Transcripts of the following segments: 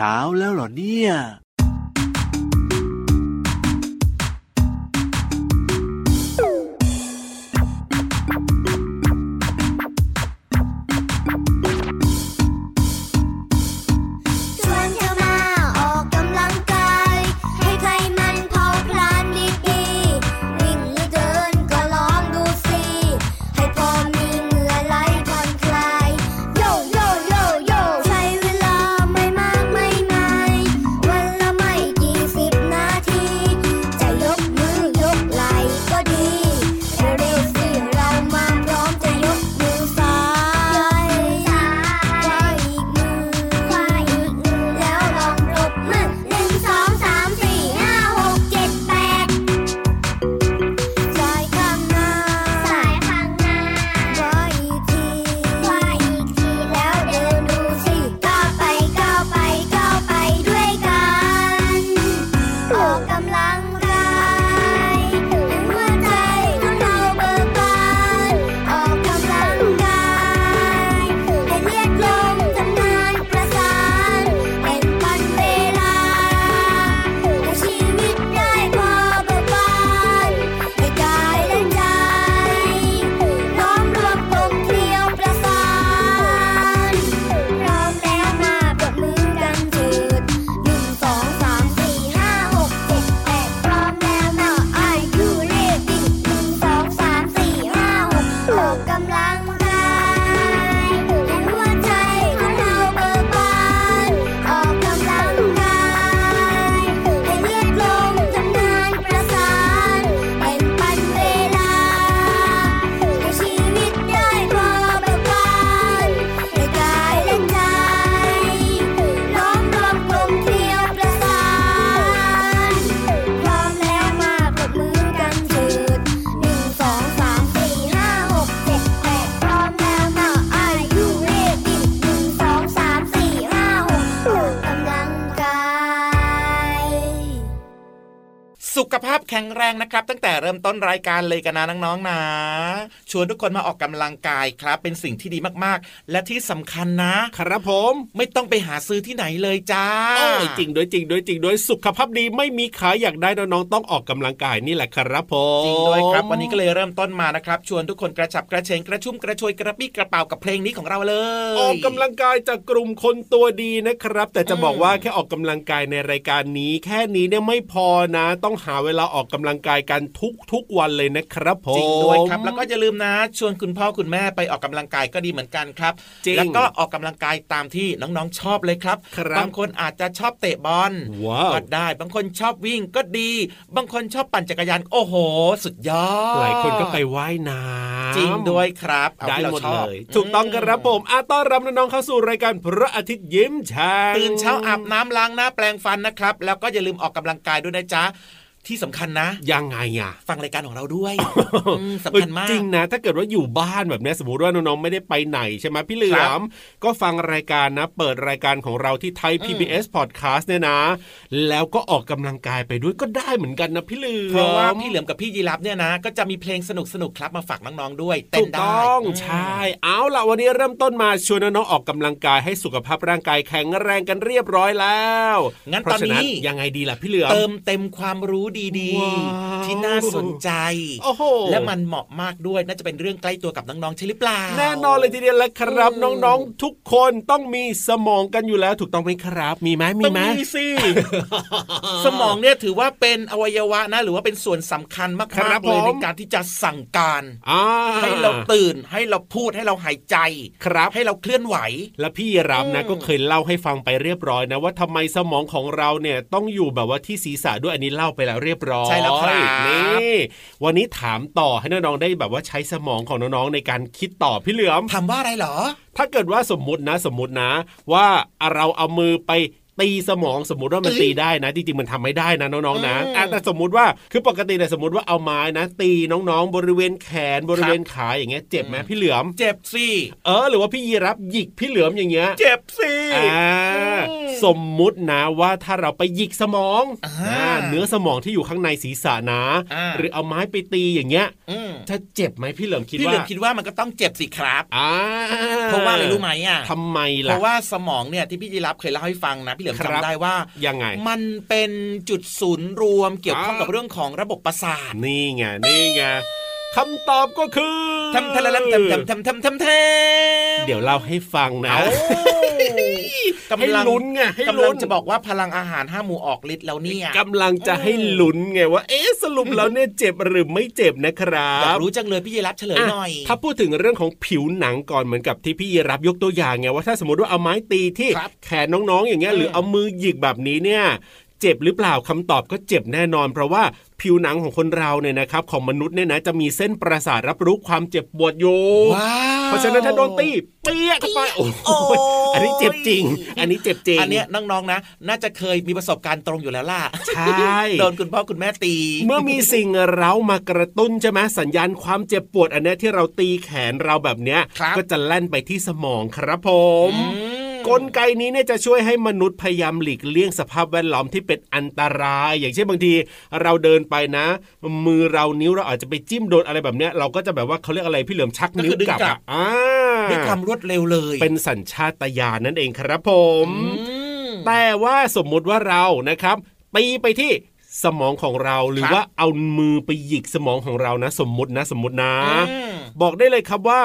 ช้าแล้วเหรอเนี่ยสุขภาพแข็งแรงนะครับตั้งแต่เริ่มต้นรายการเลยกันนะน้องๆนะชวนทุกคนมาออกกำลังกายครับเป็นสิ่งที่ดีมากๆและที่สำคัญนะครับผมไม่ต้องไปหาซื้อที่ไหนเลยจ้าจริงด้วยจริงด้วยจริงด้วยสุขภาพดีไม่มีขายอยากได้น้องๆต้องออกกำลังกายนี่แหละครับผมจริงด้วยครับวันนี้ก็เลยเริ่มต้นมานะครับชวนทุกคนกระฉับกระเฉงกระชุ่มกระชวยกระปี้กระเป๋ากับเพลงนี้ของเราเลยออกกำลังกายจากกลุ่มคนตัวดีนะครับแต่จะบอกว่าแค่ออกกำลังกายในรายการนี้แค่นี้เนี่ยไม่พอนะต้องหาเวลาออกกำลังกายกันทุกวันเลยนะครับผมจริงด้วยครับแล้วก็อย่าลืมนะชวนคุณพ่อคุณแม่ไปออกกำลังกายก็ดีเหมือนกันครับแล้วก็ออกกำลังกายตามที่น้องๆชอบเลยครับบางคนอาจจะชอบเตะบอลก็ได้บางคนชอบวิ่งก็ดีบางคนชอบปั่นจักรยานโอ้โหสุดยอดหลายคนก็ไปว่ายน้ำจริงด้วยครับได้หมดเลยถูกต้องครับผมต้อนรับน้องๆเข้าสู่รายการพระอาทิตย์ยิ้มช่างตื่นเช้าอาบน้ำล้างหน้าแปรงฟันนะครับแล้วก็อย่าลืมออกกำลังกายด้วยนะจ๊ะที่สำคัญนะยังไงอะฟังรายการของเราด้วย สำคัญมากจริงนะถ้าเกิดว่าอยู่บ้านแบบนี้สมมติว่าน้องๆไม่ได้ไปไหนใช่ไหมพี่เหลือมก็ฟังรายการนะเปิดรายการของเราที่ไทย PBS Podcast เนี่ยนะแล้วก็ออกกำลังกายไปด้วยก็ได้เหมือนกันนะพี่เหลือมเพราะว่าพี่เหลือมกับพี่ยีรับเนี่ยนะก็จะมีเพลงสนุกๆครับมาฝากน้องๆด้วยเต้นได้ต้องใช่เอาล่ะวันนี้เริ่มต้นมาชวนน้องๆออกกำลังกายให้สุขภาพร่างกายแข็งแรงกันเรียบร้อยแล้วงั้นตอนนี้ยังไงดีล่ะพี่เหลือมเติมเต็มความรู้ดีๆที่น่าสนใจและมันเหมาะมากด้วยน่าจะเป็นเรื่องใกล้ตัวกับน้องๆใช่หรือเปล่าแน่นอนเลยทีเดียวละครับน้องๆทุกคนต้องมีสมองกันอยู่แล้วถูกต้องไหมครับมีไหมมีสิ สมองเนี่ยถือว่าเป็นอวัยวะนะหรือว่าเป็นส่วนสำคัญมากๆเลยในการที่จะสั่งการให้เราตื่นให้เราพูดให้เราหายใจให้เราเคลื่อนไหวและพี่รามนะก็เคยเล่าให้ฟังไปเรียบร้อยนะว่าทำไมสมองของเราเนี่ยต้องอยู่แบบว่าที่ศีรษะด้วยอันนี้เล่าไปแล้วเรียบร้อยใช่แล้วครับนี่วันนี้ถามต่อให้น้องๆได้แบบว่าใช้สมองของน้องๆในการคิดต่อพี่เหลือมถามว่าอะไรเหรอถ้าเกิดว่าสมมตินะว่าเราเอามือไปตีสมองสมมติว่ามันตีได้นะจริงๆมันทำไม่ได้นะน้องๆนะแต่สมมติว่าคือปกติเนี่ยสมมติว่าเอาไม้นะตีน้องๆบริเวณแขนบริเวณขาอย่างเงี้ยเจ็บไหมพี่เหลือมเจ็บสิหรือว่าพี่ยีรับหยิกพี่เหลือมอย่างเงี้ยเจ็บสิสมมุตินะว่าถ้าเราไปหยิกสมองเนื้อสมองที่อยู่ข้างในศีรษะนะหรือเอาไม้ไปตีอย่างเงี้ยจะเจ็บไหมพี่เหลือมคิดว่าพี่เหลือมคิดว่ามันก็ต้องเจ็บสิครับเพราะว่าอะไรรู้ไหมอ่ะทำไมล่ะเพราะว่าสมองเนี่ยที่พี่ยีรับเคยเล่าให้ฟังนะพี่ มจำได้ว่ายังไงมันเป็นจุดศูนย์รวมเกี่ยวข้องกับเรื่องของระบบประสาทนี่ไงนี่ไงคำตอบก็คือเดี๋ยวเราให้ฟังนะกำลังลุ้นไงกำลังจะบอกว่าพลังอาหารห้าหมู่ออกฤทธิ์แล้วเนี่ยกำลังจะให้ลุ้นไงว่าเอ๊ะสรุปแล้วเนี่ยเจ็บหรือไม่เจ็บนะครับอยากรู้จังเลยพี่ยีรับเฉลยหน่อยถ้าพูดถึงเรื่องของผิวหนังก่อนเหมือนกับที่พี่ยีรับยกตัวอย่างไงว่าถ้าสมมติว่าเอาไม้ตีที่แขนน้องๆอย่างเงี้ยหรือเอามือหยิกแบบนี้เนี่ยเจ็บหรือเปล่าคำตอบก็เจ็บแน่นอนเพราะว่าผิวหนังของคนเราเนี่ยนะครับของมนุษย์เนี่ยนะจะมีเส้นประสาทรับรู้ความเจ็บปวดอยู่เพราะฉะนั้นถ้าโดนตีเปี้ยเข้าไปโอ้โหอันนี้เจ็บจริงอันนี้เจ็บจริงอันเนี้ยน้องๆนะน่าจะเคยมีประสบการณ์ตรงอยู่แล้วล่ะใช่โดนคุณพ่อคุณแม่ตีเมื่อมีสิ่งเร้ามากระตุ้นใช่ไหมสัญญาณความเจ็บปวดอันเนี้ยที่เราตีแขนเราแบบเนี้ยก็จะแล่นไปที่สมองครับผมกลไกนี้เนี่ยจะช่วยให้มนุษย์พยายามหลีกเลี่ยงสภาพแวดล้อมที่เป็นอันตรายอย่างเช่นบางทีเราเดินไปนะมือเรานิ้วเราอาจจะไปจิ้มโดนอะไรแบบเนี้ยเราก็จะแบบว่าเขาเรียกอะไรพี่เหลือมชักนิ้วกลับด้วยความรวดเร็วเลยเป็นสัญชาตญาณนั่นเองครับผมแต่ว่าสมมุติว่าเรานะครับตีไปที่สมองของเราหรือว่าเอามือไปหยิกสมองของเรานะสมมตินะบอกได้เลยครับว่า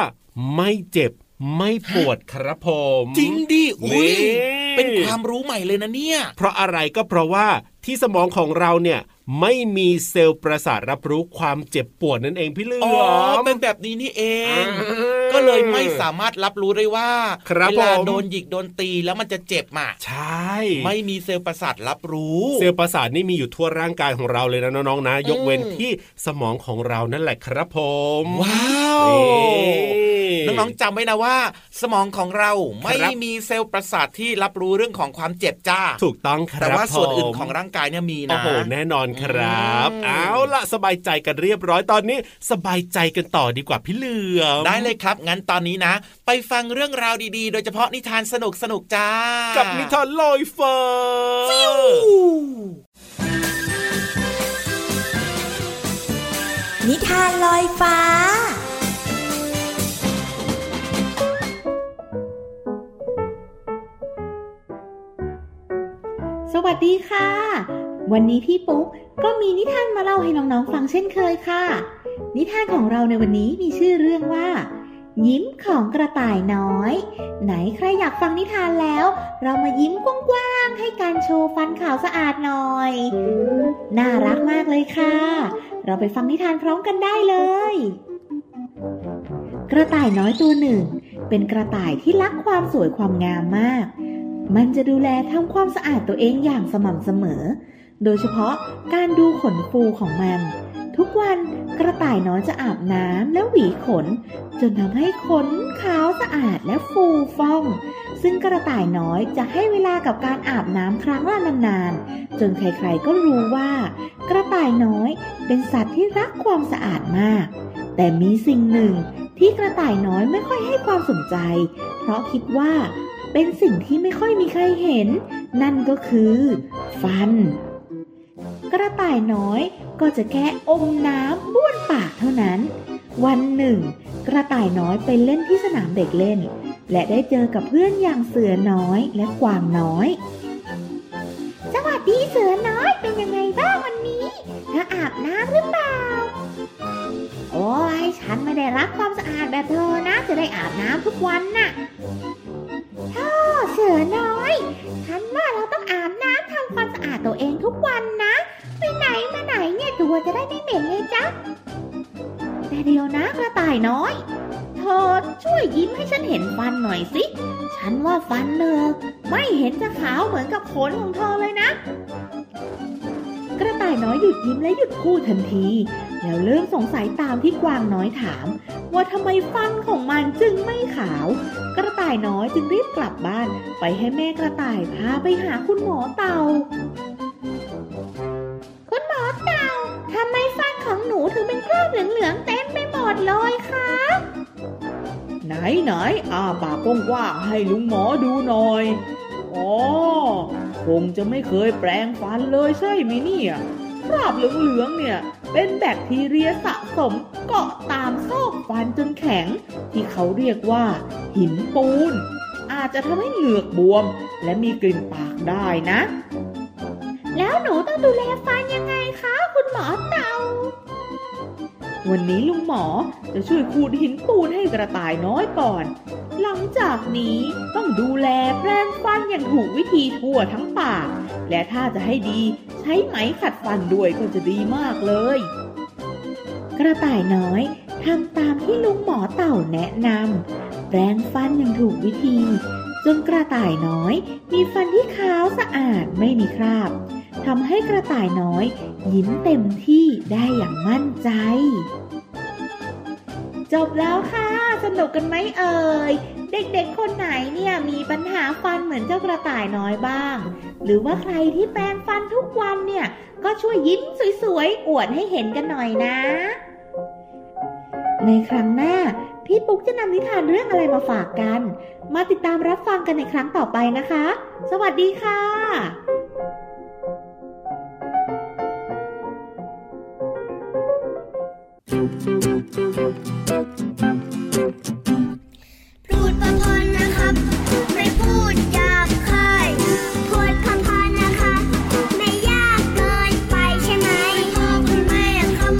ไม่เจ็บไม่ปวดครับผมจริงดิอุ้ยเป็นความรู้ใหม่เลยนะเนี่ยเพราะอะไรก็เพราะว่าที่สมองของเราเนี่ยไม่มีเซลล์ประสาทรับรู้ความเจ็บปวดนั่นเองพี่เหลือมอ๋อเป็นแบบนี้นี่เองก็เลยไม่สามารถรับรู้ได้ว่าเวลาโดนหยิกโดนตีแล้วมันจะเจ็บอ่ะใช่ไม่มีเซลล์ประสาทรับรู้เซลล์ประสาทนี่มีอยู่ทั่วร่างกายของเราเลยนะน้องๆนะยกเว้นที่สมองของเรานั่นแหละครับผมว้าวน้องๆจำไว้นะว่าสมองของเราไม่มีเซลล์ประสาทที่รับรู้เรื่องของความเจ็บจ้าถูกต้องครับแต่ว่าส่วนอื่นของร่างกายเนี่ยมีนะโอ้โหแน่นอนครับเอาล่ะสบายใจกันเรียบร้อยตอนนี้สบายใจกันต่อดีกว่าพี่เหลือมได้เลยครับงั้นตอนนี้นะไปฟังเรื่องราวดีๆโดยเฉพาะนิทานสนุกๆจ้ากับนิทานลอยฟ้านิทานลอยฟ้าสวัสดีค่ะวันนี้พี่ปุ๊กก็มีนิทานมาเล่าให้น้องๆฟังเช่นเคยค่ะนิทานของเราในวันนี้มีชื่อเรื่องว่ายิ้มของกระต่ายน้อยไหนใครอยากฟังนิทานแล้วเรามายิ้มกว้างๆให้การโชว์ฟันขาวสะอาดหน่อยน่ารักมากเลยค่ะเราไปฟังนิทานพร้อมกันได้เลยกระต่ายน้อยตัวหนึ่งเป็นกระต่ายที่รักความสวยความงามมากมันจะดูแลทำความสะอาดตัวเองอย่างสม่ำเสมอโดยเฉพาะการดูขนฟูของมันทุกวันกระต่ายน้อยจะอาบน้ำและหวีขนจนทำให้ขนขาวสะอาดและฟูฟ่องซึ่งกระต่ายน้อยจะให้เวลากับการอาบน้ำครั้งละนานๆจนใครๆก็รู้ว่ากระต่ายน้อยเป็นสัตว์ที่รักความสะอาดมากแต่มีสิ่งหนึ่งที่กระต่ายน้อยไม่ค่อยให้ความสนใจเพราะคิดว่าเป็นสิ่งที่ไม่ค่อยมีใครเห็นนั่นก็คือฟันกระต่ายน้อยก็จะแค่อมน้ำบ้วนปากเท่านั้นวันหนึ่งกระต่ายน้อยไปเล่นที่สนามเด็กเล่นและได้เจอกับเพื่อนอย่างเสือน้อยและกวางน้อยสวัสดีเสือน้อยเป็นยังไงบ้างวันนี้เธออาบน้ำหรือเปล่าโอ้ยฉันไม่ได้รักความสะอาดแบบเธอนะจะได้อาบน้ำทุกวันน่ะท่อเสือน้อยฉันว่าเราต้องอาบน้ำทำความสะอาดตัวเองทุกวันนะไปไหนมาไหนเนี่ยตัวจะได้ไม่เหม็นเลยจ๊ะแต่เดี๋ยวนะกระต่ายน้อยเธอช่วยยิ้มให้ฉันเห็นฟันหน่อยสิฉันว่าฟันเธอไม่เห็นจะขาวเหมือนกับขนของเธอเลยนะกระต่ายน้อยหยุดยิ้มและหยุดพูดทันทีแล้วเริ่มสงสัยตามที่กวางน้อยถามว่าทำไมฟันของมันจึงไม่ขาวกระต่ายน้อยจึงรีบกลับบ้านไปให้แม่กระต่ายพาไปหาคุณหมอเต่าคุณหมอเต่าทำไมฟันของหนูถึงเป็นคราบเหลืองๆเต็มไปหมดเลยคะไหนอ้าปากกว้างๆให้ลุงหมอดูหน่อยอ๋อคงจะไม่เคยแปรงฟันเลยใช่ไหมเนี่ยคราบเหลืองๆเนี่ยเป็นแบคทีเรียสะสมเกาะตามซอกฟันจนแข็งที่เขาเรียกว่าหินปูนอา อาจจะทำให้เหงือกบวมและมีกลิ่นปากได้นะแล้วหนูต้องดูแลฟันยังไงคะคุณหมอเต่าวันนี้ลุงหมอจะช่วยขูดหินปูนให้กระต่ายน้อยก่อนหลังจากนี้ต้องดูแลแปรงฟันอย่างถูกวิธีทั่วทั้งปากและถ้าจะให้ดีใช้ไหมขัดฟันด้วยก็จะดีมากเลยกระต่ายน้อยทำตามที่ลุงหมอเต่าแนะนำแปรงฟันอย่างถูกวิธีจนกระต่ายน้อยมีฟันที่ขาวสะอาดไม่มีคราบทำให้กระต่ายน้อยยิ้มเต็มที่ได้อย่างมั่นใจจบแล้วค่ะสนุกกันไหมเอ่ยเด็กๆคนไหนเนี่ยมีปัญหาฟันเหมือนเจ้ากระต่ายน้อยบ้างหรือว่าใครที่แปรงฟันทุกวันเนี่ยก็ช่วยยิ้มสวยๆอวดให้เห็นกันหน่อยนะในครั้งหน้าพี่ปุ๊กจะนำนิทานเรื่องอะไรมาฝากกันมาติดตามรับฟังกันในครั้งต่อไปนะคะสวัสดีค่ะพูดพอๆนะครับไม่พูดหยาบคายพูดพอๆนะคะไม่ยากเกินไปใช่ไหมพ่อคุณแม่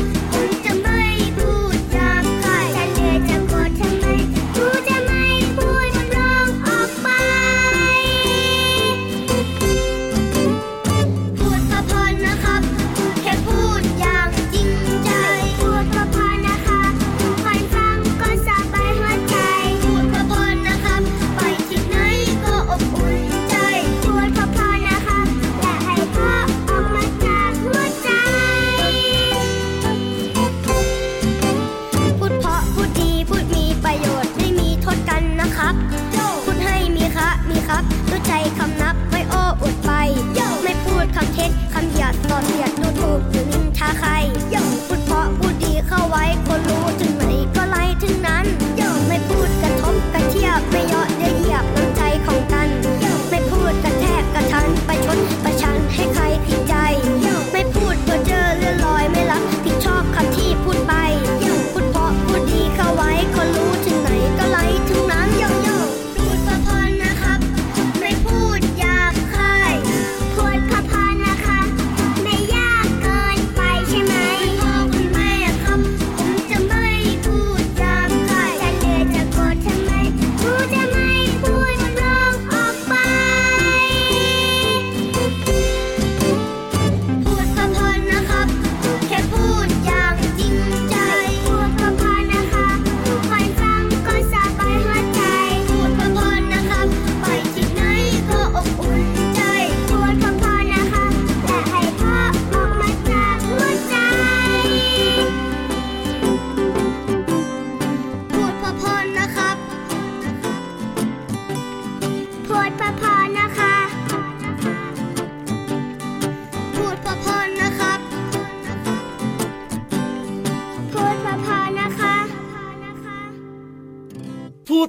ครับผมจะไม่พูดหยาบคายแต่เดี๋ยวจะโกรธทำไมกูจะไม่พูดร้องออกไปพูดพอๆนะครับแค่พูดอย่างจริงใจพูดพอๆรู้ใจคำนับไม่โอ้อวดไปไม่พูดคำเท็จคำหยาดต่อเสียดดูถูกหรือนินทาใครพูดเพราะพูดดีเข้าไว้คนรู้ถึงไหนก็ไล่ถึงนั้นไม่พูดกระทบกระเทียบไม่เยาะเย้ยเหยียบน้ำใจของกันไม่พูดกระแทกกระทันประชดประชันให้ใครผิดใจไม่พูดเพ้อเจ้อเลื่อนลอยไม่รับผิดชอบคำที่พูดไปพูดเพราะพูดดีเข้าไว้คนรู้ถึงไหนก็ไล่ถึงนั้น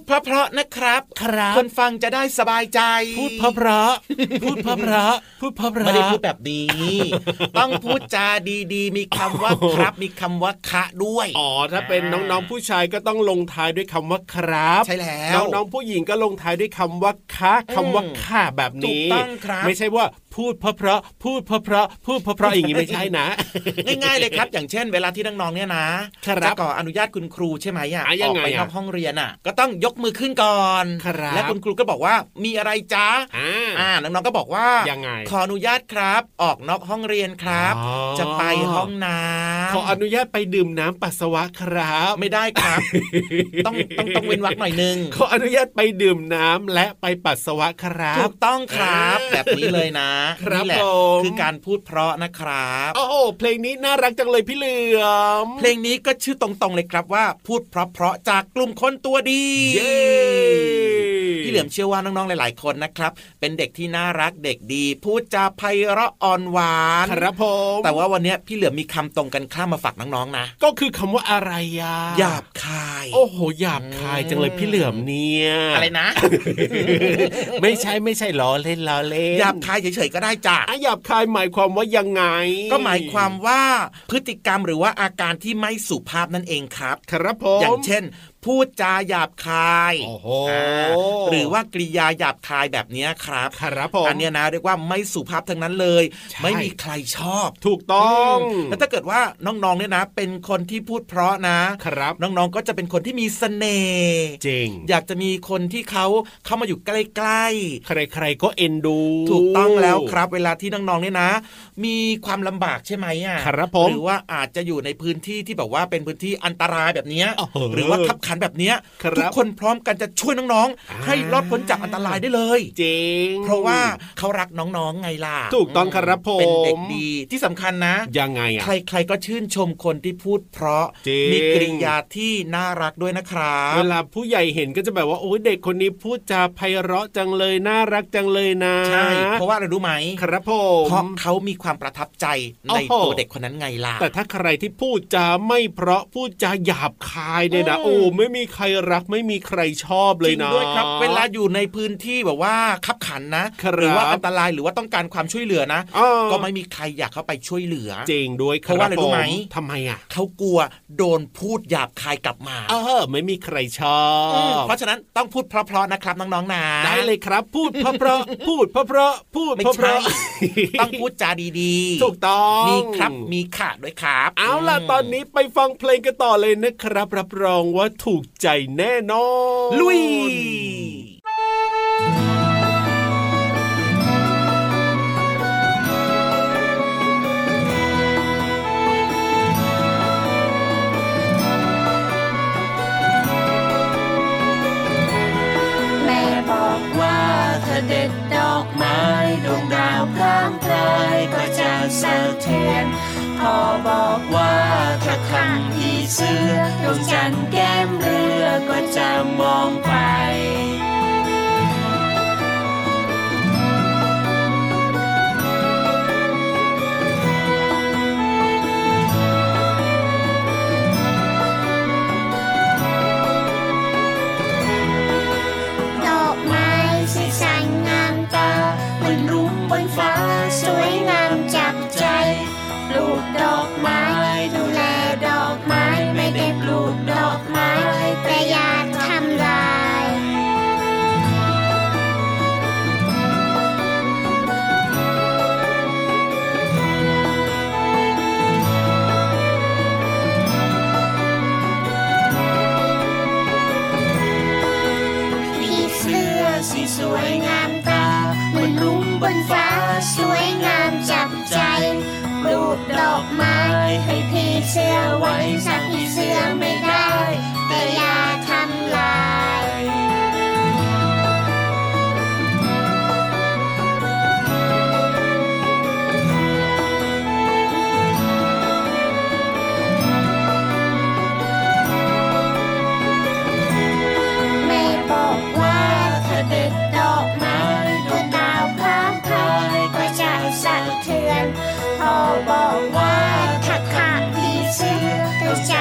เพราะนะครับคนฟังจะได้สบายใจพูดเพราะๆพูดเพราะๆพูดเพราะๆไม่ได้พูดแบบนี้ต้องพูดจาดีๆมีคำว่าครับมีคำว่าคะด้วยอ๋อถ้าเป็นน้องๆผู้ชายก็ต้องลงท้ายด้วยคำว่าครับใช่แล้วน้องๆผู้หญิงก็ลงท้ายด้วยคำว่าคะคำว่าค่ะแบบนี้ถูกต้องครับไม่ใช่ว่าพูดเพราะๆพูดเพราะๆพูดเพราะๆอย่างนี้ไม่ใช่นะง่ายๆเลยครับอย่างเช่นเวลาที่น้องๆเนี่ยนะจะขออนุญาตคุณครูใช่ไหมอ่ะออกไปนอกห้องเรียนอ่ะก็ต้องยกมือขึ้นก่อนและคุณครูก็บอกว่ามีอะไรจ๊ะน้องๆก็บอกว่าขออนุญาตครับออกนอกห้องเรียนครับจะไปห้องน้ำขออนุญาตไปดื่มน้ำปัสสาวะครับไม่ได้ครับ ต้องเว้นวรรคหน่อยนึงขออนุญาตไปดื่มน้ำและไปปัสสาวะครับถูกต้องครับแบบนี้เลยนะนี่แหละคือการพูดเพราะนะครับโอ้โหเพลงนี้น่ารักจังเลยพี่เหลือมเพลงนี้ก็ชื่อตรงๆเลยครับว่าพูดเพราะจากกลุ่มคนตัวดีพี่เหลือมเชื่อว่าน้องๆหลายๆคนนะครับเป็นเด็กที่น่ารักเด็กดีพูดจาไพเราะอ่อนหวานครับผมแต่ว่าวันนี้พี่เหลือมมีคำตรงกันข้ามมาฝากน้องๆนะก็คือคำว่าอะไรอ่ะหยาบคายโอ้โหหยาบคายจังเลยพี่เหลือมเนี่ยอะไรนะ ไม่ใช่ล้อเล่นหยาบคายเฉยๆก็ได้จ้ะหยาบคายหมายความว่ายังไงก็หมายความว่าพฤติกรรมหรือว่าอาการที่ไม่สุภาพนั่นเองครับครับผมอย่างเช่น พูดจาหยาบคายหรือว่ากริยาหยาบคายแบบนี้ครับอันนี้นะเรียกว่าไม่สุภาพทั้งนั้นเลยไม่มีใครชอบถูกต้องแล้วถ้าเกิดว่าน้องๆเนี่ยนะเป็นคนที่พูดเพราะนะครับน้องๆก็จะเป็นคนที่มีเสน่ห์จริงอยากจะมีคนที่เขาเข้ามาอยู่ใกล้ๆใครๆก็เอ็นดูถูกต้องแล้วครับเวลาที่น้องๆเนี่ยนะมีความลำบากใช่ไหมอ่ะหรือว่าอาจจะอยู่ในพื้นที่ที่แบบว่าเป็นพื้นที่อันตรายแบบนี้หรือว่าทับขันแบบนี้ทุกคนพร้อมกันจะช่วยน้องๆให้รอดพ้นจากอันตรายได้เลยจริงเพราะว่าเขารักน้องๆไงล่ะถูกต้องครับผมเป็นเด็กดีที่สำคัญนะยังไงอ่ะใครๆก็ชื่นชมคนที่พูดเพราะมีกริยาที่น่ารักด้วยนะครับเวลาผู้ใหญ่เห็นก็จะแบบว่าโอ้ยเด็กคนนี้พูดจาไพเราะจังเลยน่ารักจังเลยนะใช่เพราะว่าอะไรรู้ไหมครับผมเพราะเขามีความประทับใจในตัวเด็กคนนั้นไงล่ะแต่ถ้าใครที่พูดจาไม่เพราะพูดจาหยาบคายเนี่ยนะโอ้ไม่มีใครรักไม่มีใครชอบเลยนะจริงด้วยครับเวลาอยู่ในพื้นที่แบบว่าคับขันนะหรือว่าอันตรายหรือว่าต้องการความช่วยเหลือนะก็ไม่มีใครอยากเข้าไปช่วยเหลือจริงด้วยเพราะว่าอะไรรู้ไหมทำไมอ่ะเขากลัวโดนพูดหยาบคายกลับมาไม่มีใครชอบเพราะฉะนั้นต้องพูดเพราะๆนะครับน้องๆนะได้เลยครับพูดเพราะๆพูดเพราะๆพูดเพราะๆต้องพูดจาดีๆถูกต้องมีครับมีค่ะด้วยครับเอาล่ะตอนนี้ไปฟังเพลงกันต่อเลยนะครับรับรองว่าถูกใจแน่นอนลุยแม่บอกว่าเธอเด็ดดอกไม้ดวงดาวพรางไกลก็จะสะเทือนพ่อบอกว่าถ้าขังผีเสื้อดวงจันทร์แก้มเรือก็จะมองไปดอกไม้สีสันงามตาบนรุ้งบนฟ้าสวยงามจับใจปลูกดอกไม้ดูแลดอกไม้ไม่ได้ปลูกดอกไม้แต่อย่าทำลายผีเสื้อสีสวยงามตาเหมือนรุ้งบนฟ้าสวยงามจับใจปลูกดอกไม้ให้พี่เสื้อไว้สักพี่เสื้อไม่ได้แต่อย่าทำลายแม่บอกว่าเธอเด็ดดอกไม้ดวงดาวพรางไพรก็จะสะเทือนพ่อบอกว่าถ้าขาดพี่เสื้อตัวใจ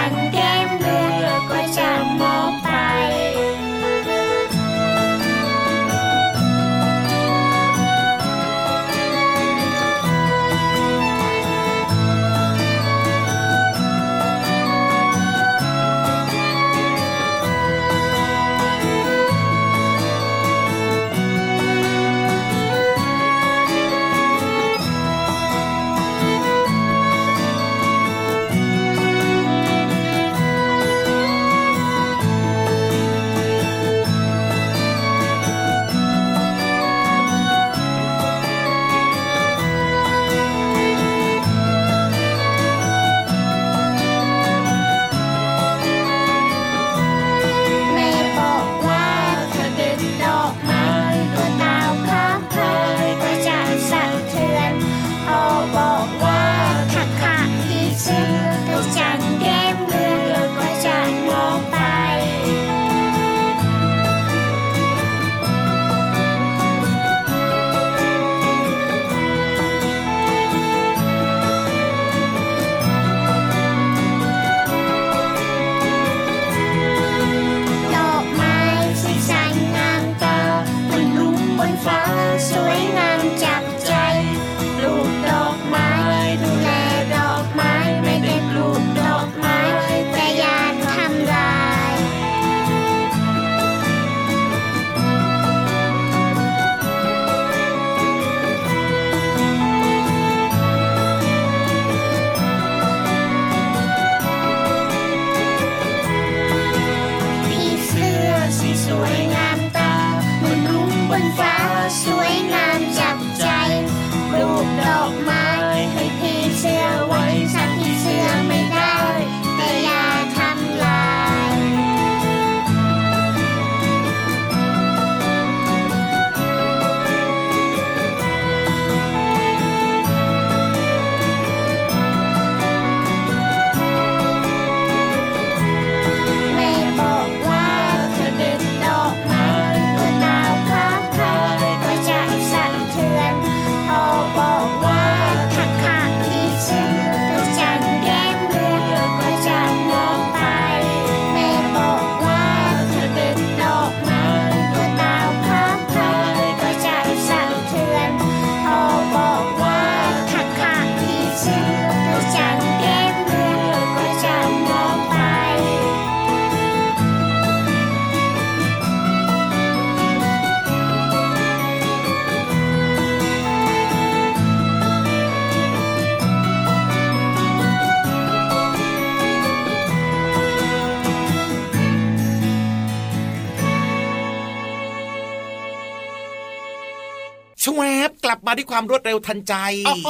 ชวบกลับมาด้วยความรวดเร็วทันใจโอ้โห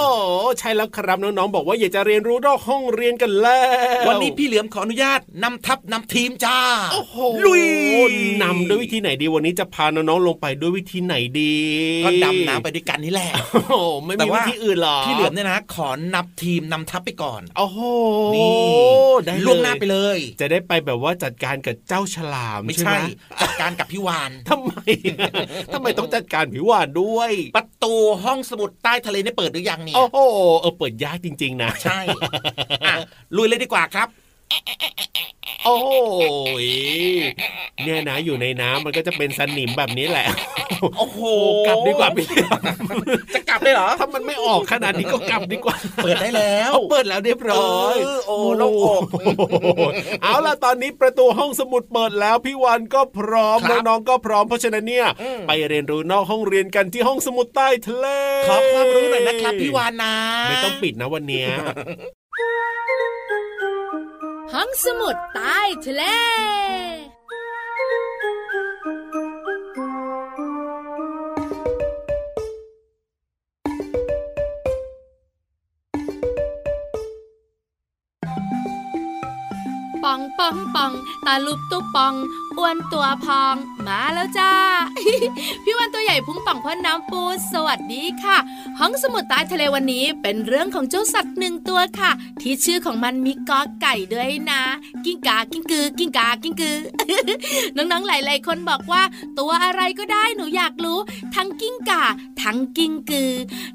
ใช่แล้วครับน้องๆบอกว่าอยากจะเรียนรู้นอกห้องเรียนกันแล้ววันนี้พี่เหลือมขออนุญาตนำทัพนำทีมจ้าโอ้โหลุยนำด้วยวิธีไหนดีวันนี้จะพาน้องๆลงไปด้วยวิธีไหนดีก็ดำน้ำไปด้วยกันนี่แหละโอ้โหไม่มีวิธีอื่นหรอพี่เหลือมเนี่ยนะขอนำทีมนำทัพไปก่อนโอ้โหนี่ล่วงหน้าไปเลยจะได้ไปแบบว่าจัดการกับเจ้าฉลามไม่ใช่จัดการกับพี่วานทำไมต้องจัดการพี่วานด้วยประตูห้องสมุดใต้ทะเลเนี่ยเปิดหรือยังเนี่ยโอ้โหเปิดยากจริงๆนะใช่ลุยเลยดีกว่าครับโอ้ยเนี่ยนะอยู่ในน้ำมันก็จะเป็นสนิมแบบนี้แหละโอ้โหกลับดีกว่าพี่จะกลับได้เหรอถ้ามันไม่ออกขนาดนี้ก็กลับดีกว่าเปิดได้แล้วเปิดแล้วเรียบร้อยโอ้โล่งอกเอาล่ะตอนนี้ประตูห้องสมุดเปิดแล้วพี่วานก็พร้อมน้องๆก็พร้อมเพราะฉะนั้นเนี่ยไปเรียนรู้นอกห้องเรียนกันที่ห้องสมุดใต้ทะเลขอความรู้หน่อยนะครับพี่วานนะไม่ต้องปิดนะวันนี้ห้องสมุดใต้ทะเลปองปองปองตาลุบตุ๊กปองอ้วนตัวพองมาแล้วจ้า พี่วันตัวใหญ่พุงป่องพ่นน้ำปูสวัสดีค่ะห้องสมุดใต้ทะเลวันนี้เป็นเรื่องของเจ้าสัตว์หนึ่งตัวค่ะที่ชื่อของมันมีกอไก่ด้วยนะกิ้งกากิ้งกือกิ้งกากิ้งกือ น้องๆหลายๆคนบอกว่าตัวอะไรก็ได้หนูอยากรู้ทั้งกิ้งกาทั้งกิ้งกือ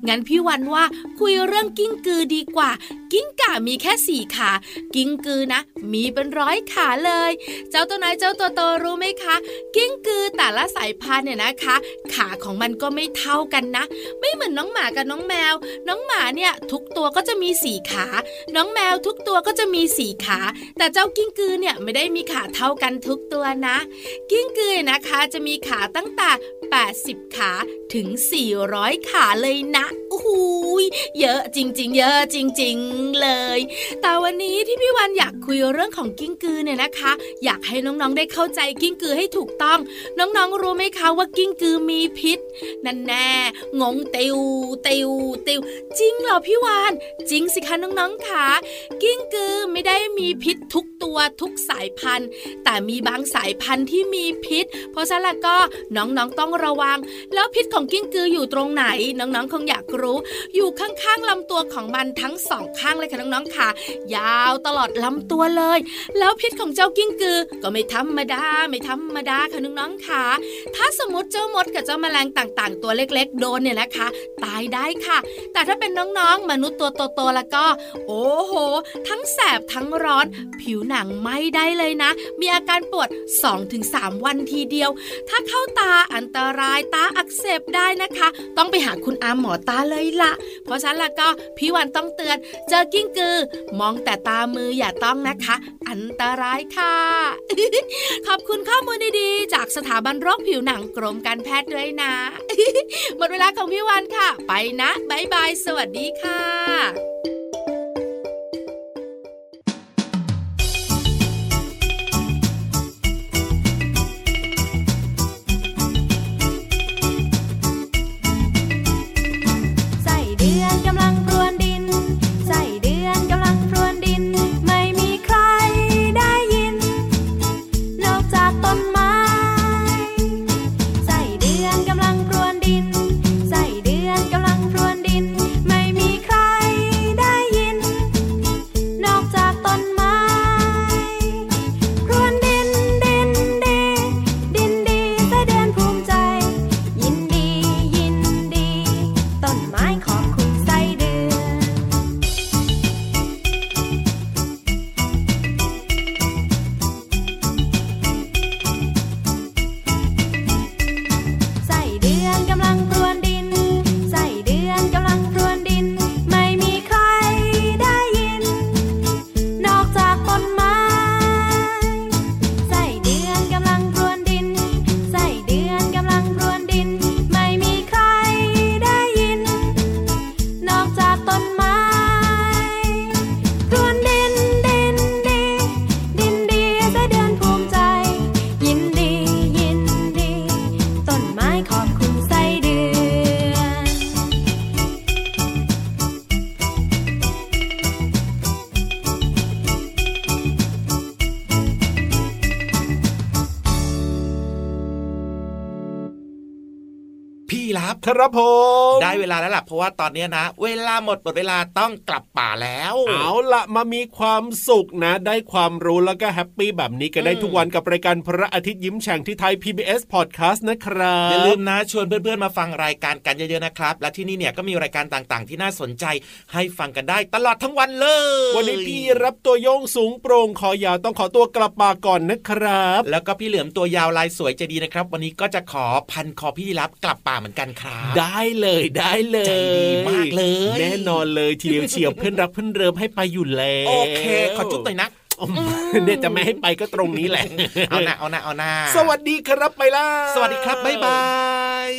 งั้นพี่วันว่าคุยเรื่องกิ้งกือดีกว่ากิ้งกามีแค่สี่ขากิ้งกือนะมีเป็น100ขาเลยเจ้าตัวน้อยเจ้าตัวโตรู้ไหมคะกิ้งกือแต่ละสายพันธุ์เนี่ยนะคะขาของมันก็ไม่เท่ากันนะไม่เหมือนน้องหมากับน้องแมวน้องหมาเนี่ยทุกตัวก็จะมี4ขาน้องแมวทุกตัวก็จะมี4ขาแต่เจ้ากิ้งกือเนี่ยไม่ได้มีขาเท่ากันทุกตัวนะกิ้งกือนะคะจะมีขาตั้งแต่80ขาถึง400ขาเลยนะโอ้โหเยอะจริงๆเยอะจริงๆเลยแต่วันนี้ที่พี่วันอยากคุยเรื่องของกิ้งกือเนี่ยนะคะอยากให้น้องๆได้เข้าใจกิ้งกือให้ถูกต้องน้องๆรู้ไหมคะว่ากิ้งกือมีพิษนั่นแน่งงเตียวเตียวเตียวจริงเหรอพี่วานจริงสิคะน้องๆค่ะกิ้งกือไม่ได้มีพิษทุกตัวทุกสายพันธุ์แต่มีบางสายพันธุ์ที่มีพิษเพราะฉะนั้นก็น้องๆต้องระวังแล้วพิษของกิ้งกืออยู่ตรงไหนน้องๆคงอยากรู้อยู่ข้างๆลำตัวของมันทั้งสองข้างเลยค่ะน้องๆค่ะยาวตลอดลำตัวเลยแล้วพิษของเจ้ากิ้งกือก็ไม่ธรรมดาค่ะน้องๆค่ะถ้าสมมติเจ้ามดกับเจ้าแมลงต่างๆตัวเล็กๆโดนเนี่ยนะคะตายได้ค่ะแต่ถ้าเป็นน้องๆมนุษย์ตัวโตๆแล้วก็โอ้โหทั้งแสบทั้งร้อนผิวหนังไหม้ได้เลยนะมีอาการปวด 2-3 วันทีเดียวถ้าเข้าตาอันตรายตาอักเสบได้นะคะต้องไปหาคุณอาหมอตาเลยล่ะเพราะฉะนั้นแล้วก็พี่วันต้องเตือนเจอกิ้งกือมองแต่ตามืออย่าต้องนะคะอันตรายค่ะ ขอบคุณข้อมูลดีๆจากสถาบันโรคผิวหนังกรมการแพทย์ด้วยนะ หมดเวลาของพี่วันค่ะไปนะบ๊ายบายสวัสดีค่ะ ยีรับครับผมได้เวลาแล้วล่ะเพราะว่าตอนนี้นะเวลาหมดเวลาต้องกลับป่าแล้วเอาล่ะมามีความสุขนะได้ความรู้แล้วก็แฮปปี้แบบนี้กันได้ทุกวันกับรายการพระอาทิตย์ยิ้มแฉ่งที่ไทย PBS Podcast นะครับอย่าลืมนะชวนเพื่อนๆมาฟังรายการกันเยอะๆนะครับและที่นี่เนี่ยก็มีรายการต่างๆที่น่าสนใจให้ฟังกันได้ตลอดทั้งวันเลยวันนี้พี่รับตัวโยงสูงโปร่งคอยาวต้องขอตัวกลับป่าก่อนนะครับแล้วก็พี่เหลือมตัวยาวลายสวยใจดีนะครับวันนี้ก็จะขอพันคอพี่ยีรับกลับป่าเหมือนกันครับได้เลยใจดีมากเลยแน่นอนเลยทีเดียวเชียวเพื่อนรักเพื่อนเริ่มให้ไปอยู่แล้วโอเคขอจุ๊บหน่อยนะเนี่ยจะไม่ให้ไปก็ตรงนี้แหละเอาหน้าสวัสดีครับไปล่ะสวัสดีครับบ๊ายบาย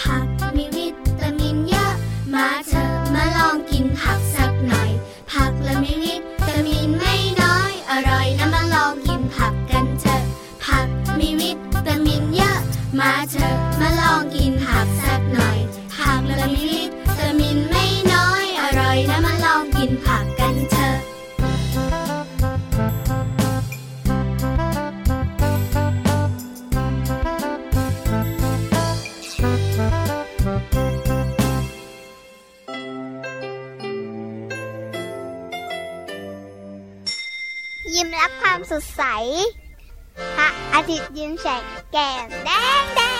ผักมีวิตามินเยอะมาเถอะมาลองกินผักสักหน่อยผักละมีวิตามินไม่น้อยอร่อยนะมาลองกินผักกันเถอะผักมีวิตามินเยอะมาเถอะมาลองกินผักสักหน่อยผักละมีวิตามินไม่น้อยอร่อยนะมาลองกินผักกันเถอะยิ้มรับความสดใสพระอาทิตย์ยิ้มแฉกแก้มแดง